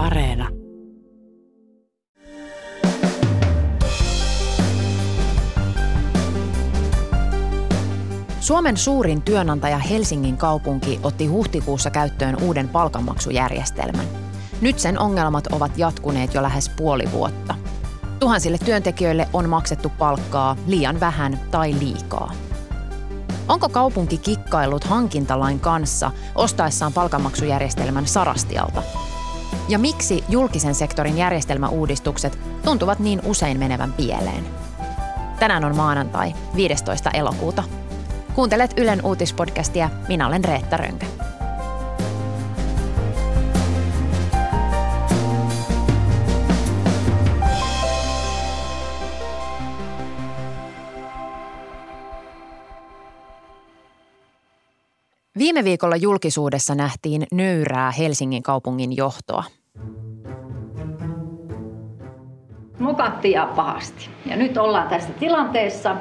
Areena. Suomen suurin työnantaja Helsingin kaupunki otti huhtikuussa käyttöön uuden palkanmaksujärjestelmän. Nyt sen ongelmat ovat jatkuneet jo lähes puoli vuotta. Tuhansille työntekijöille on maksettu palkkaa liian vähän tai liikaa. Onko kaupunki kikkaillut hankintalain kanssa ostaessaan palkanmaksujärjestelmän Sarastialta? Ja miksi julkisen sektorin järjestelmäuudistukset tuntuvat niin usein menevän pieleen? Tänään on maanantai, 15. elokuuta. Kuuntelet Ylen uutispodcastia. Minä olen Reetta Rönkä. Viime viikolla julkisuudessa nähtiin nöyrää Helsingin kaupungin johtoa. Nukattiin ja pahasti. Ja nyt ollaan tässä tilanteessa.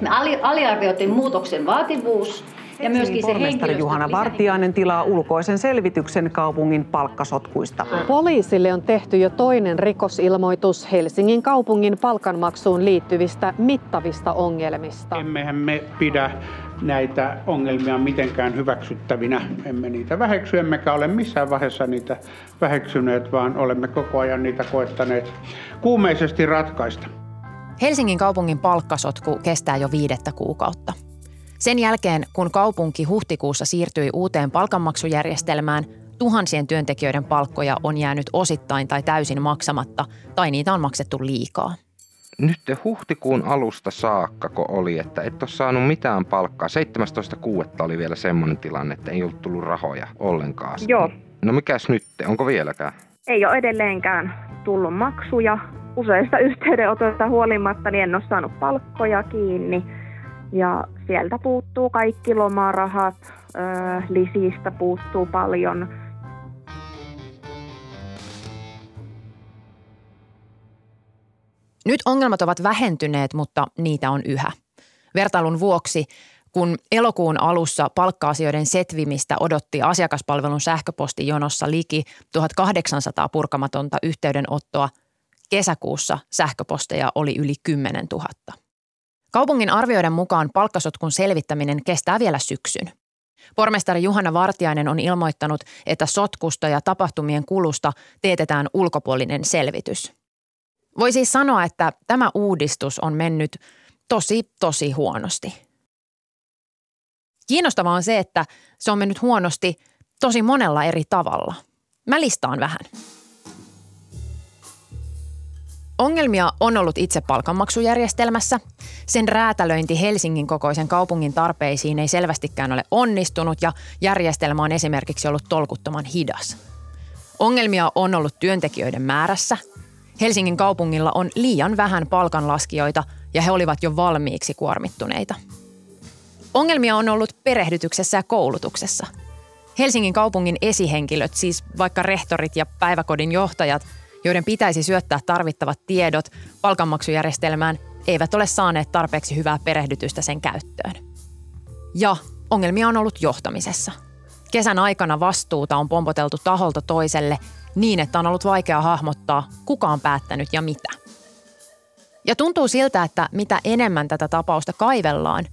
Me aliarvioitiin muutoksen vaativuus ja myöskin se henkilöstö. Juhana Vartiainen tilaa ulkoisen selvityksen kaupungin palkkasotkuista. Poliisille on tehty jo toinen rikosilmoitus Helsingin kaupungin palkanmaksuun liittyvistä mittavista ongelmista. Emmehän me pidä näitä ongelmia mitenkään hyväksyttävinä. Emme niitä väheksy, emmekä ole missään vaiheessa niitä väheksyneet, vaan olemme koko ajan niitä koettaneet kuumeisesti ratkaista. Helsingin kaupungin palkkasotku kestää jo 5 kuukautta. Sen jälkeen, kun kaupunki huhtikuussa siirtyi uuteen palkanmaksujärjestelmään, tuhansien työntekijöiden palkkoja on jäänyt osittain tai täysin maksamatta, tai niitä on maksettu liikaa. Nyt huhtikuun alusta saakka, kun oli, että et ole saanut mitään palkkaa. 17.6. oli vielä semmoinen tilanne, että ei ollut tullut rahoja ollenkaan. Joo. No mikäs nyt? Onko vieläkään? Ei ole edelleenkään tullut maksuja. Useista yhteydenotoista huolimatta niin en ole saanut palkkoja kiinni. Ja sieltä puuttuu kaikki lomarahat, lisistä puuttuu paljon. Nyt ongelmat ovat vähentyneet, mutta niitä on yhä. Vertailun vuoksi, kun elokuun alussa palkka-asioiden setvimistä odotti asiakaspalvelun sähköpostijonossa liki 1800 purkamatonta yhteydenottoa, kesäkuussa sähköposteja oli yli 10 000. Kaupungin arvioiden mukaan palkkasotkun selvittäminen kestää vielä syksyn. Pormestari Juhana Vartiainen on ilmoittanut, että sotkusta ja tapahtumien kulusta teetetään ulkopuolinen selvitys. Voi siis sanoa, että tämä uudistus on mennyt tosi huonosti. Kiinnostavaa on se, että se on mennyt huonosti tosi monella eri tavalla. Mä listaan vähän. Ongelmia on ollut itse palkanmaksujärjestelmässä. Sen räätälöinti Helsingin kokoisen kaupungin tarpeisiin ei selvästikään ole onnistunut ja järjestelmä on esimerkiksi ollut tolkuttoman hidas. Ongelmia on ollut työntekijöiden määrässä. Helsingin kaupungilla on liian vähän palkanlaskijoita ja he olivat jo valmiiksi kuormittuneita. Ongelmia on ollut perehdytyksessä ja koulutuksessa. Helsingin kaupungin esihenkilöt, siis vaikka rehtorit ja päiväkodin johtajat, joiden pitäisi syöttää tarvittavat tiedot palkanmaksujärjestelmään, eivät ole saaneet tarpeeksi hyvää perehdytystä sen käyttöön. Ja ongelmia on ollut johtamisessa. Kesän aikana vastuuta on pompoteltu taholta toiselle niin, että on ollut vaikea hahmottaa, kuka on päättänyt ja mitä. Ja tuntuu siltä, että mitä enemmän tätä tapausta kaivellaan,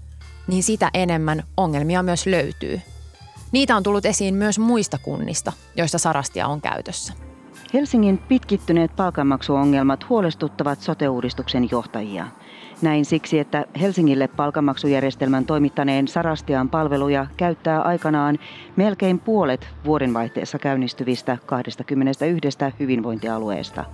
niin sitä enemmän ongelmia myös löytyy. Niitä on tullut esiin myös muista kunnista, joissa Sarastia on käytössä. Helsingin pitkittyneet palkanmaksuongelmat huolestuttavat sote-uudistuksen johtajia. Näin siksi, että Helsingille palkanmaksujärjestelmän toimittaneen Sarastian palveluja käyttää aikanaan melkein puolet vuodenvaihteessa käynnistyvistä 21 hyvinvointialueesta.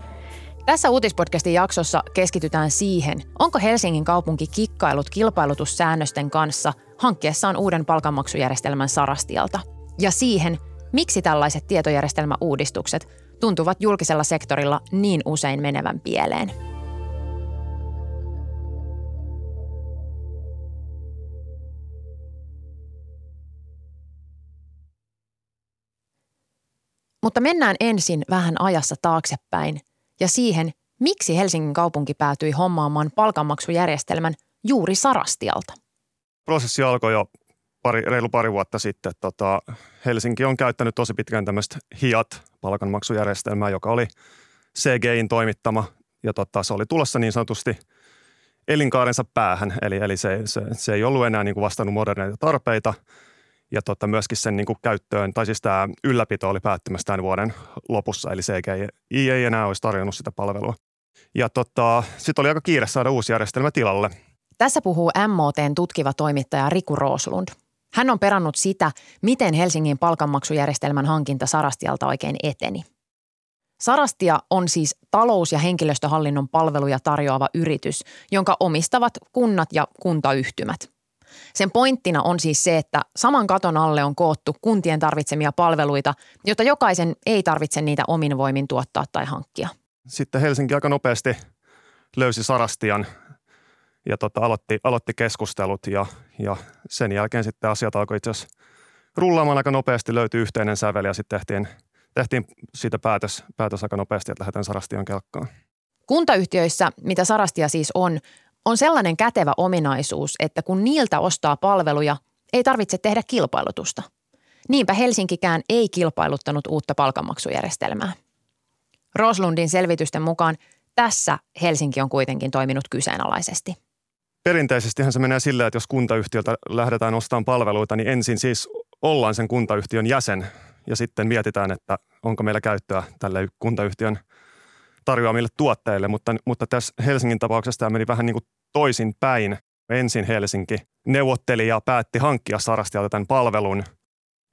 Tässä uutispodcastin jaksossa keskitytään siihen, onko Helsingin kaupunki kikkailut kilpailutussäännösten kanssa hankkeessaan uuden palkanmaksujärjestelmän Sarastialta. Ja siihen, miksi tällaiset tietojärjestelmäuudistukset tuntuvat julkisella sektorilla niin usein menevän pieleen. Mutta mennään ensin vähän ajassa taaksepäin ja siihen, miksi Helsingin kaupunki päätyi hommaamaan palkanmaksujärjestelmän juuri Sarastialta. Prosessi alkoi jo reilu pari vuotta sitten Helsinki on käyttänyt tosi pitkään tämmöistä HIAT-palkanmaksujärjestelmää, joka oli CG:in toimittama ja se oli tulossa niin sanotusti elinkaarensa päähän. Eli se ei ollut enää niin kuin vastannut moderneita tarpeita ja myöskin sen niin kuin käyttöön, tai siis tämä ylläpito oli päättymässä tämän vuoden lopussa, eli CGI ei enää olisi tarjonnut sitä palvelua. Ja sitten oli aika kiire saada uusi järjestelmä tilalle. Tässä puhuu MOT:n tutkiva toimittaja Riku Rooslund. Hän on perannut sitä, miten Helsingin palkanmaksujärjestelmän hankinta Sarastialta oikein eteni. Sarastia on siis talous- ja henkilöstöhallinnon palveluja tarjoava yritys, jonka omistavat kunnat ja kuntayhtymät. Sen pointtina on siis se, että saman katon alle on koottu kuntien tarvitsemia palveluita, jotta jokaisen ei tarvitse niitä omin voimin tuottaa tai hankkia. Sitten Helsinki aika nopeasti löysi Sarastian ja aloitti keskustelut ja sen jälkeen sitten asiat alkoi itse asiassa rullaamaan aika nopeasti, löytyi yhteinen sävel ja sitten tehtiin siitä päätös aika nopeasti, että lähdetään Sarastian kelkkaan. Kuntayhtiöissä, mitä Sarastia siis on sellainen kätevä ominaisuus, että kun niiltä ostaa palveluja, ei tarvitse tehdä kilpailutusta. Niinpä Helsinkikään ei kilpailuttanut uutta palkanmaksujärjestelmää. Roslundin selvitysten mukaan tässä Helsinki on kuitenkin toiminut kyseenalaisesti. Perinteisestihän se menee sillä, että jos kuntayhtiöltä lähdetään ostamaan palveluita, niin ensin siis ollaan sen kuntayhtiön jäsen ja sitten mietitään, että onko meillä käyttöä tälle kuntayhtiön tarjoamille tuotteille. Mutta tässä Helsingin tapauksessa tämä meni vähän niin kuin toisin päin. Ensin Helsinki neuvotteli ja päätti hankkia Sarastialta tämän palvelun.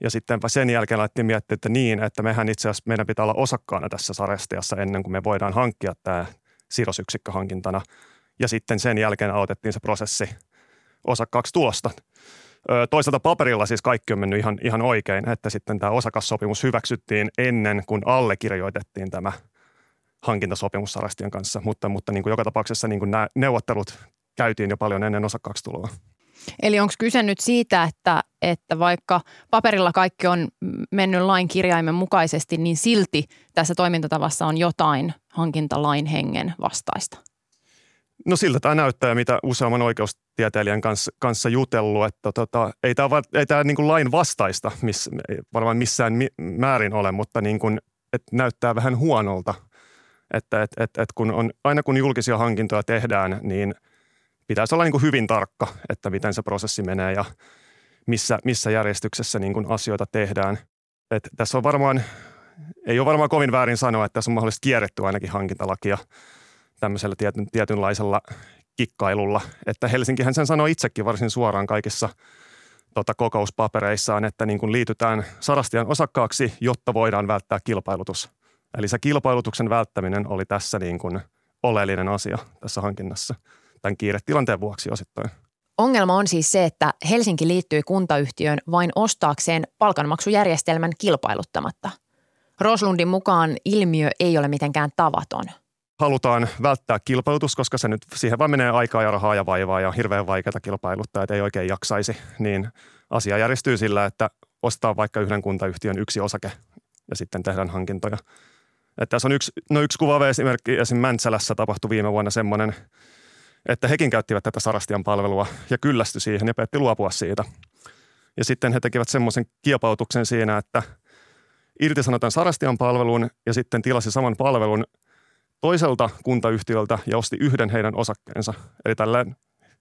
Ja sitten sen jälkeen alettiin miettiä, että mehän itse asiassa meidän pitää olla osakkaana tässä Sarastiassa ennen kuin me voidaan hankkia tämä sidosyksikkö hankintana. Ja sitten sen jälkeen aloitettiin se prosessi osakkaaksi tulosta. Toisaalta paperilla siis kaikki on mennyt ihan oikein, että sitten tämä osakassopimus hyväksyttiin ennen kuin allekirjoitettiin tämä hankintasopimus Sarastian kanssa. Mutta niin kuin joka tapauksessa niin kuin nämä neuvottelut käytiin jo paljon ennen osakkaaksi tuloa. Eli onko kyse nyt siitä, että vaikka paperilla kaikki on mennyt lain kirjaimen mukaisesti, niin silti tässä toimintatavassa on jotain hankintalain hengen vastaista? No siltä tämä näyttää, mitä useamman oikeustieteilijän kanssa jutellut, että ei tämä niin kuin lain vastaista varmaan missään määrin ole, mutta niin kuin, että näyttää vähän huonolta, että aina kun julkisia hankintoja tehdään, niin pitäisi olla niin kuin hyvin tarkka, että miten se prosessi menee ja missä järjestyksessä niin kuin asioita tehdään. Et tässä on ei ole varmaan kovin väärin sanoa, että tässä on mahdollisesti kierretty ainakin hankintalakia tämmöisellä tietynlaisella kikkailulla. Että Helsinkihän sen sanoi itsekin varsin suoraan kaikissa kokouspapereissaan, että niin kuin liitytään Sarastian osakkaaksi, jotta voidaan välttää kilpailutus. Eli se kilpailutuksen välttäminen oli tässä niin kuin oleellinen asia tässä hankinnassa. Tämän kiiretilanteen vuoksi osittain. Ongelma on siis se, että Helsinki liittyi kuntayhtiöön vain ostaakseen palkanmaksujärjestelmän kilpailuttamatta. Roslundin mukaan ilmiö ei ole mitenkään tavaton. Halutaan välttää kilpailutus, koska se nyt siihen vaan menee aikaa ja rahaa ja vaivaa ja on hirveän vaikeaa kilpailuttaa, että ei oikein jaksaisi. Niin asia järjestyy sillä, että ostaa vaikka yhden kuntayhtiön yksi osake ja sitten tehdään hankintoja. Että tässä on yksi kuvaava esimerkki. Esimerkiksi Mäntsälässä tapahtui viime vuonna semmoinen, että hekin käyttivät tätä Sarastian palvelua ja kyllästy siihen ja päätti luopua siitä. Ja sitten he tekivät semmoisen kiepautuksen siinä, että irtisanotaan Sarastian palvelun ja sitten tilasi saman palvelun toiselta kuntayhtiöltä ja osti yhden heidän osakkeensa. Eli tällä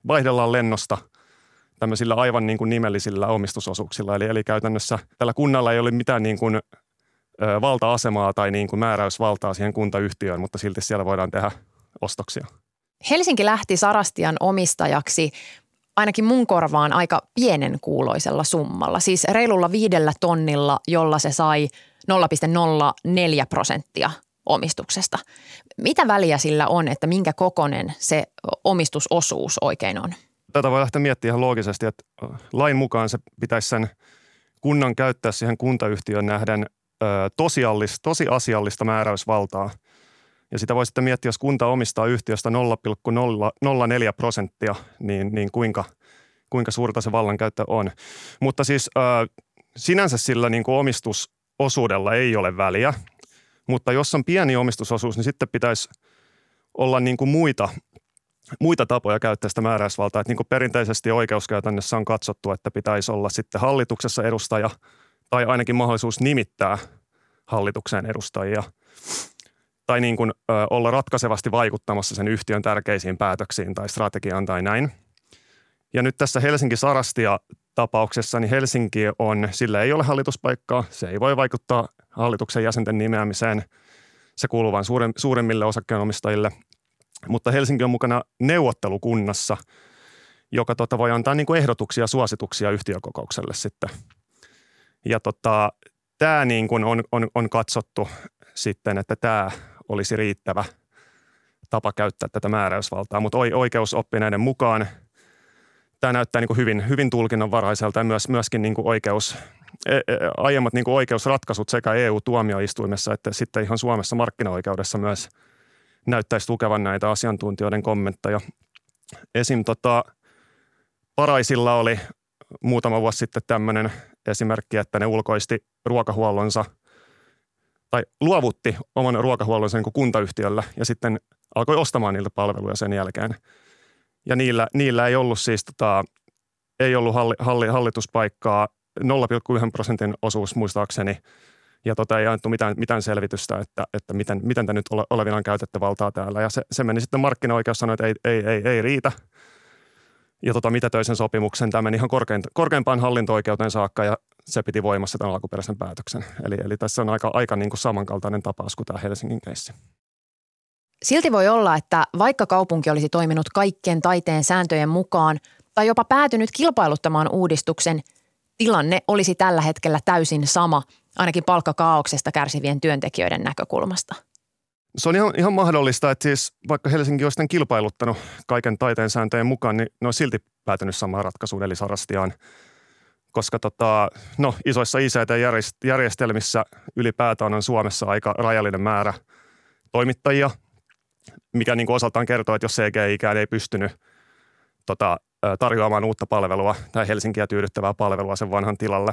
vaihdellaan lennosta tämmöisillä aivan niin kuin nimellisillä omistusosuuksilla. Eli käytännössä tällä kunnalla ei ole mitään niin kuin valta-asemaa tai niin kuin määräysvaltaa siihen kuntayhtiöön, mutta silti siellä voidaan tehdä ostoksia. Helsinki lähti Sarastian omistajaksi ainakin mun korvaan aika pienen kuuloisella summalla, siis reilulla 5 tonnilla, jolla se sai 0,04% omistuksesta. Mitä väliä sillä on, että minkä kokoinen se omistusosuus oikein on? Tätä voi lähteä miettimään ihan loogisesti, että lain mukaan se pitäisi sen kunnan käyttää siihen kuntayhtiön nähden tosiasiallista määräysvaltaa. Ja sitä voi sitten miettiä, jos kunta omistaa yhtiöstä 0,04%, niin kuinka suurta se vallankäyttö on. Mutta siis sinänsä sillä niin kuin omistusosuudella ei ole väliä, mutta jos on pieni omistusosuus, niin sitten pitäisi olla niin kuin muita muita tapoja käyttää sitä määräysvaltaa. Niin kuin perinteisesti oikeuskäytännössä on katsottu, että pitäisi olla sitten hallituksessa edustaja tai ainakin mahdollisuus nimittää hallitukseen edustajia tai niin kuin, olla ratkaisevasti vaikuttamassa sen yhtiön tärkeisiin päätöksiin tai strategiaan tai näin. Ja nyt tässä Helsinki-Sarastia-tapauksessa, niin Helsinki on, sillä ei ole hallituspaikkaa, se ei voi vaikuttaa hallituksen jäsenten nimeämiseen, se kuuluu vain suuremmille osakkeenomistajille, mutta Helsinki on mukana neuvottelukunnassa, joka voi antaa niin kuin ehdotuksia, suosituksia yhtiökokoukselle sitten. Ja tämä niin kuin on katsottu sitten, että tämä olisi riittävä tapa käyttää tätä määräysvaltaa, mutta oikeusoppineiden mukaan tämä näyttää niin kuin hyvin tulkinnanvaraiselta ja myöskin niin kuin aiemmat niin kuin oikeusratkaisut sekä EU-tuomioistuimessa että sitten ihan Suomessa markkinaoikeudessa myös näyttäisi tukevan näitä asiantuntijoiden kommentteja. Esim. Paraisilla oli muutama vuosi sitten tämmöinen esimerkki, että ne ulkoisti ruokahuollonsa tai luovutti oman ruokahuollonsa niin kuin kuntayhtiöllä ja sitten alkoi ostamaan niiltä palveluja sen jälkeen. Ja niillä ei ollut siis ei ollut hallituspaikkaa, 0,1% osuus muistaakseni. Ja ei annettu mitään selvitystä, että miten te nyt olevinaan käytätte valtaa täällä. Ja se meni sitten markkinaoikeus sanoi, että ei riitä. Ja mitätöisen sopimuksen tämä meni ihan korkeimpaan hallinto-oikeuteen saakka ja se piti voimassa tämän alkuperäisen päätöksen. Eli tässä on aika niin kuin samankaltainen tapaus kuin tämä Helsingin keissi. Silti voi olla, että vaikka kaupunki olisi toiminut kaikkien taiteen sääntöjen mukaan tai jopa päätynyt kilpailuttamaan uudistuksen, tilanne olisi tällä hetkellä täysin sama, ainakin palkkakaaoksesta kärsivien työntekijöiden näkökulmasta. Se on ihan mahdollista, että siis vaikka Helsinki olisi kilpailuttanut kaiken taiteen sääntöjen mukaan, niin ne on silti päätynyt samaan ratkaisuun eli Sarastiaan, koska isoissa ICT-järjestelmissä ylipäätään on Suomessa aika rajallinen määrä toimittajia, mikä niin kuin osaltaan kertoo, että jos CG-ikään ei pystynyt tarjoamaan uutta palvelua tai Helsinkiä tyydyttävää palvelua sen vanhan tilalle.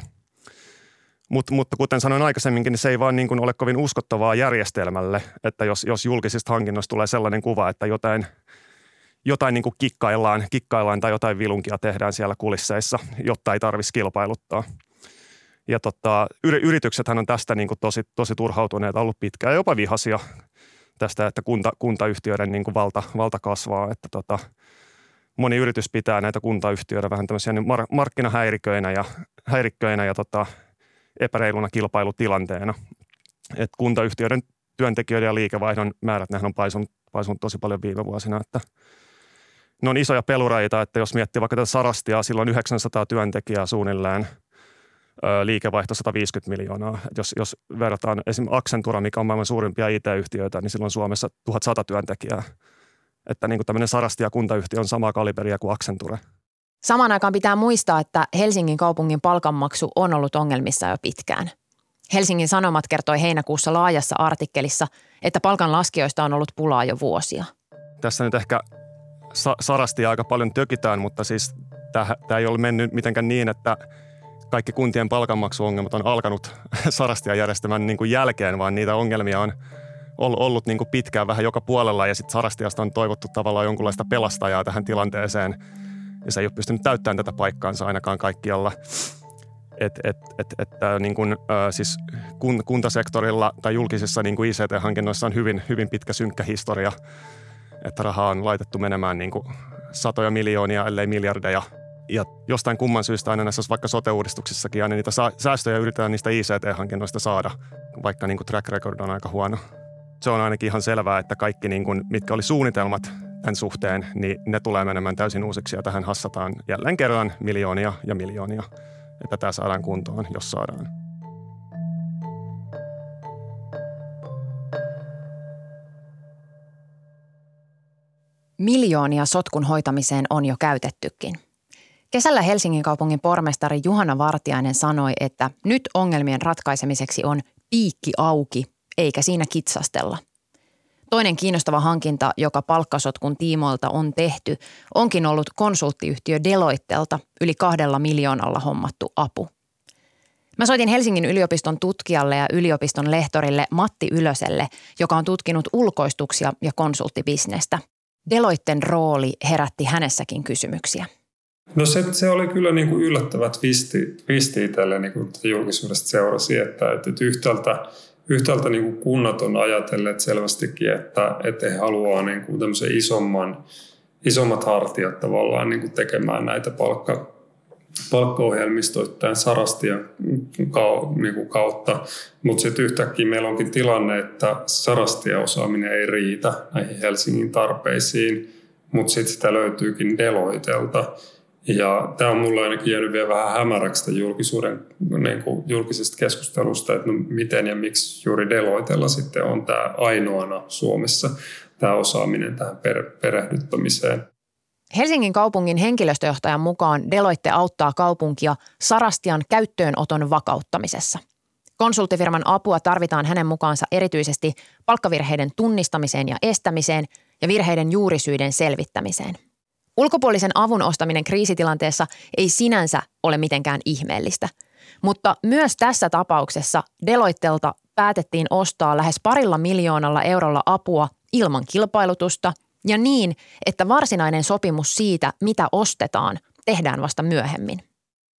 Mutta kuten sanoin aikaisemminkin, niin se ei vaan niin kuin ole kovin uskottavaa järjestelmälle, että jos julkisista hankinnoista tulee sellainen kuva, että jotain niin kuin kikkaillaan tai jotain vilunkia tehdään siellä kulisseissa, jotta ei tarvitsisi kilpailuttaa. Ja yrityksethän on tästä niin kuin tosi turhautuneita ollut pitkään, jopa vihaisia tästä, että kuntayhtiöiden niin kuin valta kasvaa, että moni yritys pitää näitä kuntayhtiöitä vähän tämmöisiä markkinahäirikköinä ja epäreiluna kilpailutilanteena. Et kuntayhtiöiden työntekijöiden ja liikevaihdon määrät nähän on paisunut tosi paljon viime vuosina, että ne on isoja pelureita, että jos miettii vaikka tätä Sarastiaa, sillä on 900 työntekijää suunnilleen, liikevaihto 150 miljoonaa. Et jos verrataan esimerkiksi Accenture, mikä on maailman suurimpia IT-yhtiöitä, niin silloin Suomessa 1100 työntekijää. Että niin kuin tämmöinen Sarastia-kuntayhtiö on samaa kaliberia kuin Accenture. Samaan aikaan pitää muistaa, että Helsingin kaupungin palkanmaksu on ollut ongelmissa jo pitkään. Helsingin Sanomat kertoi heinäkuussa laajassa artikkelissa, että palkanlaskijoista on ollut pulaa jo vuosia. Tässä nyt ehkä Sarastia aika paljon tökitään, mutta siis tämä ei ole mennyt mitenkään niin, että kaikki kuntien palkanmaksuongelmat on alkanut Sarastia järjestelmän niin kuin jälkeen, vaan niitä ongelmia on ollut niin kuin pitkään vähän joka puolella ja sitten Sarastiasta on toivottu tavallaan jonkunlaista pelastajaa tähän tilanteeseen ja se ei ole pystynyt täyttämään tätä paikkaansa ainakaan kaikkialla. Niin kuin, siis kuntasektorilla tai julkisissa niin kuin ICT-hankinnoissa on hyvin pitkä synkkä historia, että rahaa on laitettu menemään niin kuin satoja miljoonia, ellei miljardeja. Ja jostain kumman syystä aina näissä vaikka sote-uudistuksissakin aina niitä säästöjä yritetään niistä ICT-hankinnoista saada, vaikka niin kuin track record on aika huono. Se on ainakin ihan selvää, että kaikki niin kuin, mitkä oli suunnitelmat tämän suhteen, niin ne tulee menemään täysin uusiksi ja tähän hassataan jälleen kerran miljoonia ja miljoonia. Että tämä saadaan kuntoon, jos saadaan. Miljoonia sotkun hoitamiseen on jo käytettykin. Kesällä Helsingin kaupungin pormestari Juhana Vartiainen sanoi, että nyt ongelmien ratkaisemiseksi on piikki auki, eikä siinä kitsastella. Toinen kiinnostava hankinta, joka palkkasotkun tiimoilta on tehty, onkin ollut konsulttiyhtiö Deloittelta yli 2 miljoonalla hommattu apu. Mä soitin Helsingin yliopiston tutkijalle ja yliopiston lehtorille Matti Ylöselle, joka on tutkinut ulkoistuksia ja konsulttibisnestä. Deloitten rooli herätti hänessäkin kysymyksiä. No se oli kyllä niin kuin yllättävä twisti itselle, niin kuin julkisuudesta seurasi, että yhtäältä niin kuin kunnat on ajatelleet selvästikin, että he haluaa niin kuin tämmöisen isommat hartiat tavallaan niin kuin tekemään näitä palkkaohjelmistoittain Sarastian kautta, mutta sitten yhtäkkiä meillä onkin tilanne, että Sarastian osaaminen ei riitä näihin Helsingin tarpeisiin, mutta sitten sitä löytyykin Deloitelta. Ja tämä on mulle ainakin jäänyt vielä vähän hämäräksi niin kuin julkisesta keskustelusta, että no miten ja miksi juuri Deloitella sitten on tämä ainoana Suomessa tämä osaaminen tähän perehdyttämiseen. Helsingin kaupungin henkilöstöjohtajan mukaan Deloitte auttaa kaupunkia Sarastian käyttöönoton vakauttamisessa. Konsulttifirman apua tarvitaan hänen mukaansa erityisesti palkkavirheiden tunnistamiseen ja estämiseen ja virheiden juurisyiden selvittämiseen. Ulkopuolisen avun ostaminen kriisitilanteessa ei sinänsä ole mitenkään ihmeellistä, mutta myös tässä tapauksessa Deloittelta päätettiin ostaa lähes 2 miljoonalla eurolla apua ilman kilpailutusta ja niin, että varsinainen sopimus siitä, mitä ostetaan, tehdään vasta myöhemmin.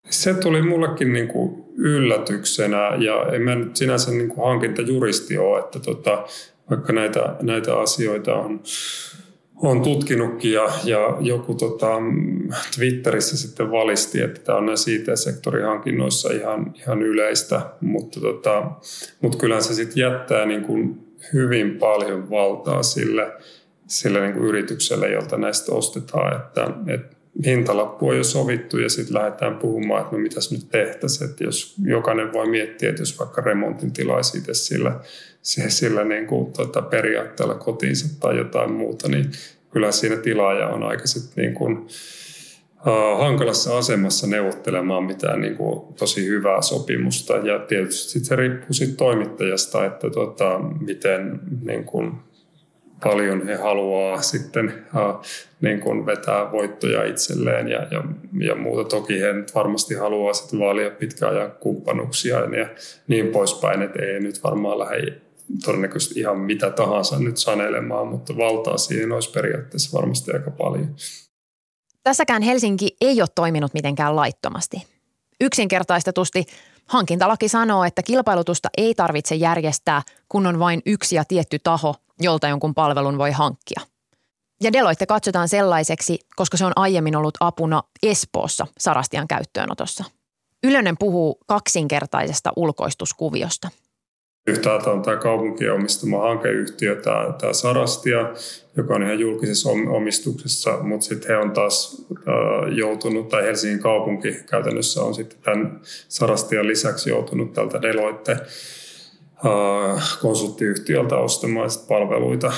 Se tuli mullekin niin kuin yllätyksenä ja en mä nyt sinänsä niin kuin hankintajuristi ole, että vaikka näitä asioita on tutkinutkin ja joku Twitterissä sitten valisti, että tämä on näissä IT-sektorin hankinnoissa ihan yleistä, mutta kyllähän se sitten jättää niin kuin hyvin paljon valtaa sille niin kuin yritykselle, jolta näistä ostetaan, että hintalappu on jo sovittu ja sitten lähdetään puhumaan, että no mitäs nyt tehtäisiin, että jos jokainen voi miettiä, että jos vaikka remontin tilaisi itse sillä niin kuin periaatteella kotiinsa tai jotain muuta, niin kyllä siinä tilaaja on aika sitten niin kuin hankalassa asemassa neuvottelemaan mitään niin kuin tosi hyvää sopimusta ja tietysti sit se riippuu sit toimittajasta, että miten niin kuin paljon he haluaa sitten niin kuin vetää voittoja itselleen ja muuta. Toki he nyt varmasti haluaa sitten vaalia pitkän ajan kumppanuksiaan ja niin poispäin, että ei nyt varmaan lähde todennäköisesti ihan mitä tahansa nyt sanelemaan, mutta valtaa siihen olisi periaatteessa varmasti aika paljon. Tässäkään Helsinki ei ole toiminut mitenkään laittomasti. Yksinkertaistetusti hankintalaki sanoo, että kilpailutusta ei tarvitse järjestää, kun on vain yksi ja tietty taho, jolta jonkun palvelun voi hankkia. Ja Deloitte katsotaan sellaiseksi, koska se on aiemmin ollut apuna Espoossa Sarastian käyttöönotossa. Ylönen puhuu kaksinkertaisesta ulkoistuskuviosta. Yhtäältä on tämä kaupunkien omistama hankeyhtiö, tämä Sarastia, joka on ihan julkisessa omistuksessa, mutta sitten he on taas joutunut, tai Helsingin kaupunki käytännössä on sitten tämän Sarastian lisäksi joutunut tältä Deloitte konsulttiyhtiöltä ostamaan palveluita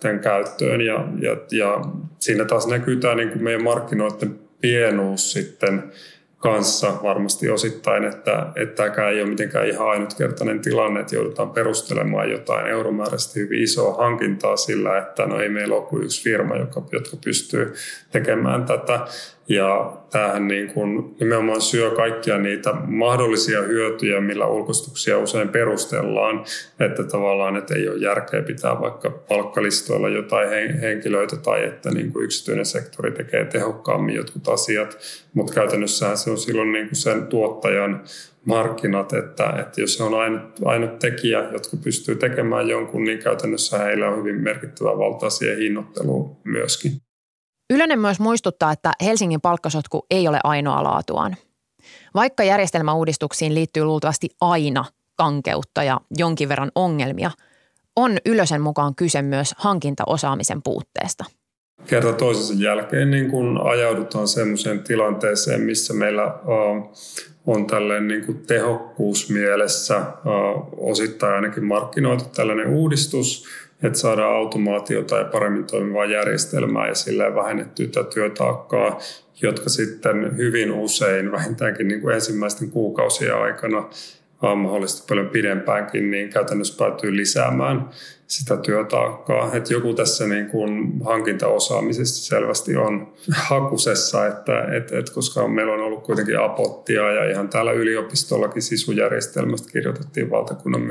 tämän käyttöön. Ja siinä taas näkyy tämä niin kuin meidän markkinoiden pienuus sitten kanssa varmasti osittain, että tämäkään ei ole mitenkään ihan ainutkertainen tilanne, että joudutaan perustelemaan jotain euromääräisesti hyvin isoa hankintaa sillä, että no ei meillä ole kuin yksi firma, jotka pystyy tekemään tätä. Ja tämähän niin kuin nimenomaan syö kaikkia niitä mahdollisia hyötyjä, millä ulkoistuksia usein perustellaan, että tavallaan että ei ole järkeä pitää vaikka palkkalistoilla jotain henkilöitä tai että niin kuin yksityinen sektori tekee tehokkaammin jotkut asiat, mutta käytännössähän se on silloin niin kuin sen tuottajan markkinat, että jos se on ainut tekijä, jotka pystyy tekemään jonkun, niin käytännössä heillä on hyvin merkittävää valtaa siihen hinnoitteluun myöskin. Ylönen myös muistuttaa, että Helsingin palkkasotku ei ole ainoa laatuaan. Vaikka järjestelmäuudistuksiin liittyy luultavasti aina kankeutta ja jonkin verran ongelmia, on Ylösen mukaan kyse myös hankintaosaamisen puutteesta. Kerta toisensa jälkeen niin kun ajaudutaan sellaiseen tilanteeseen, missä meillä on tällainen niin kuin tehokkuusmielessä osittain ainakin markkinoitu tällainen uudistus, että saadaan automaatiota ja paremmin toimivaa järjestelmää ja sillä vähennettyä tätä työtaakkaa, jotka sitten hyvin usein, vähintäänkin niin kuin ensimmäisten kuukausien aikana, mahdollisesti paljon pidempäänkin, niin käytännössä päätyy lisäämään sitä työtaakkaa. Että joku tässä niin kuin hankintaosaamisessa selvästi on hakusessa, että koska meillä on ollut kuitenkin apottia ja ihan täällä yliopistollakin sisujärjestelmästä kirjoitettiin valtakunnan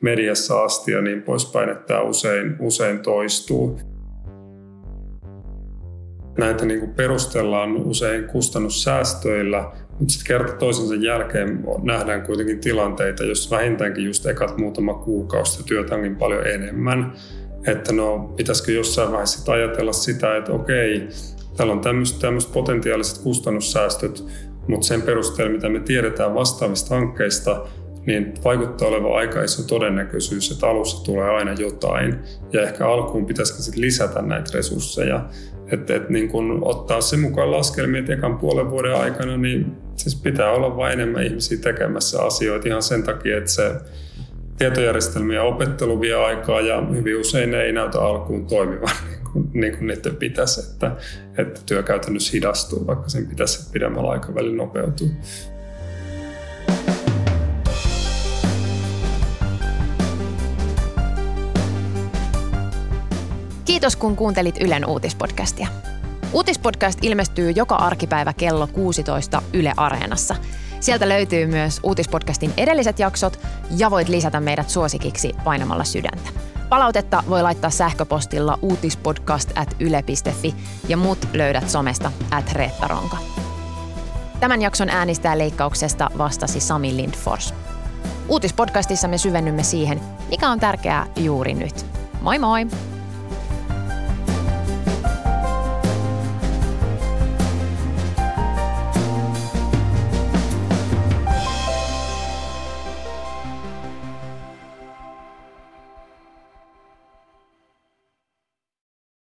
mediassa asti ja niin poispäin, että tämä usein toistuu. Näitä niin kuin perustellaan usein kustannussäästöillä, mutta sitten kerta toisensa jälkeen nähdään kuitenkin tilanteita, jos vähintäänkin just ekat muutama kuukausi työtä onkin paljon enemmän. Että no, pitäisikö jossain vaiheessa ajatella sitä, että okei, täällä on tämmöiset potentiaaliset kustannussäästöt, mutta sen perusteella, mitä me tiedetään vastaavista hankkeista, niin vaikuttaa oleva aika iso todennäköisyys, että alussa tulee aina jotain. Ja ehkä alkuun pitäisikö sitten lisätä näitä resursseja. Että niin kun ottaa sen mukaan laskelmia, että ekan puolen vuoden aikana, niin siis pitää olla vain enemmän ihmisiä tekemässä asioita ihan sen takia, että se tietojärjestelmien opettelu vie aikaa ja hyvin usein ne ei näytä alkuun toimivan niin kuin niiden pitäisi, että työ käytännössä hidastuu, vaikka sen pitäisi pidemmällä aikavälillä nopeutua. Kiitos kun kuuntelit Ylen uutispodcastia. Uutispodcast ilmestyy joka arkipäivä kello 16 Yle Areenassa. Sieltä löytyy myös uutispodcastin edelliset jaksot ja voit lisätä meidät suosikiksi painamalla sydäntä. Palautetta voi laittaa sähköpostilla uutispodcast@yle.fi ja mut löydät somesta @Reetta Ronka. Tämän jakson äänistää leikkauksesta vastasi Sami Lindfors. Uutispodcastissa me syvennymme siihen, mikä on tärkeää juuri nyt. Moi moi!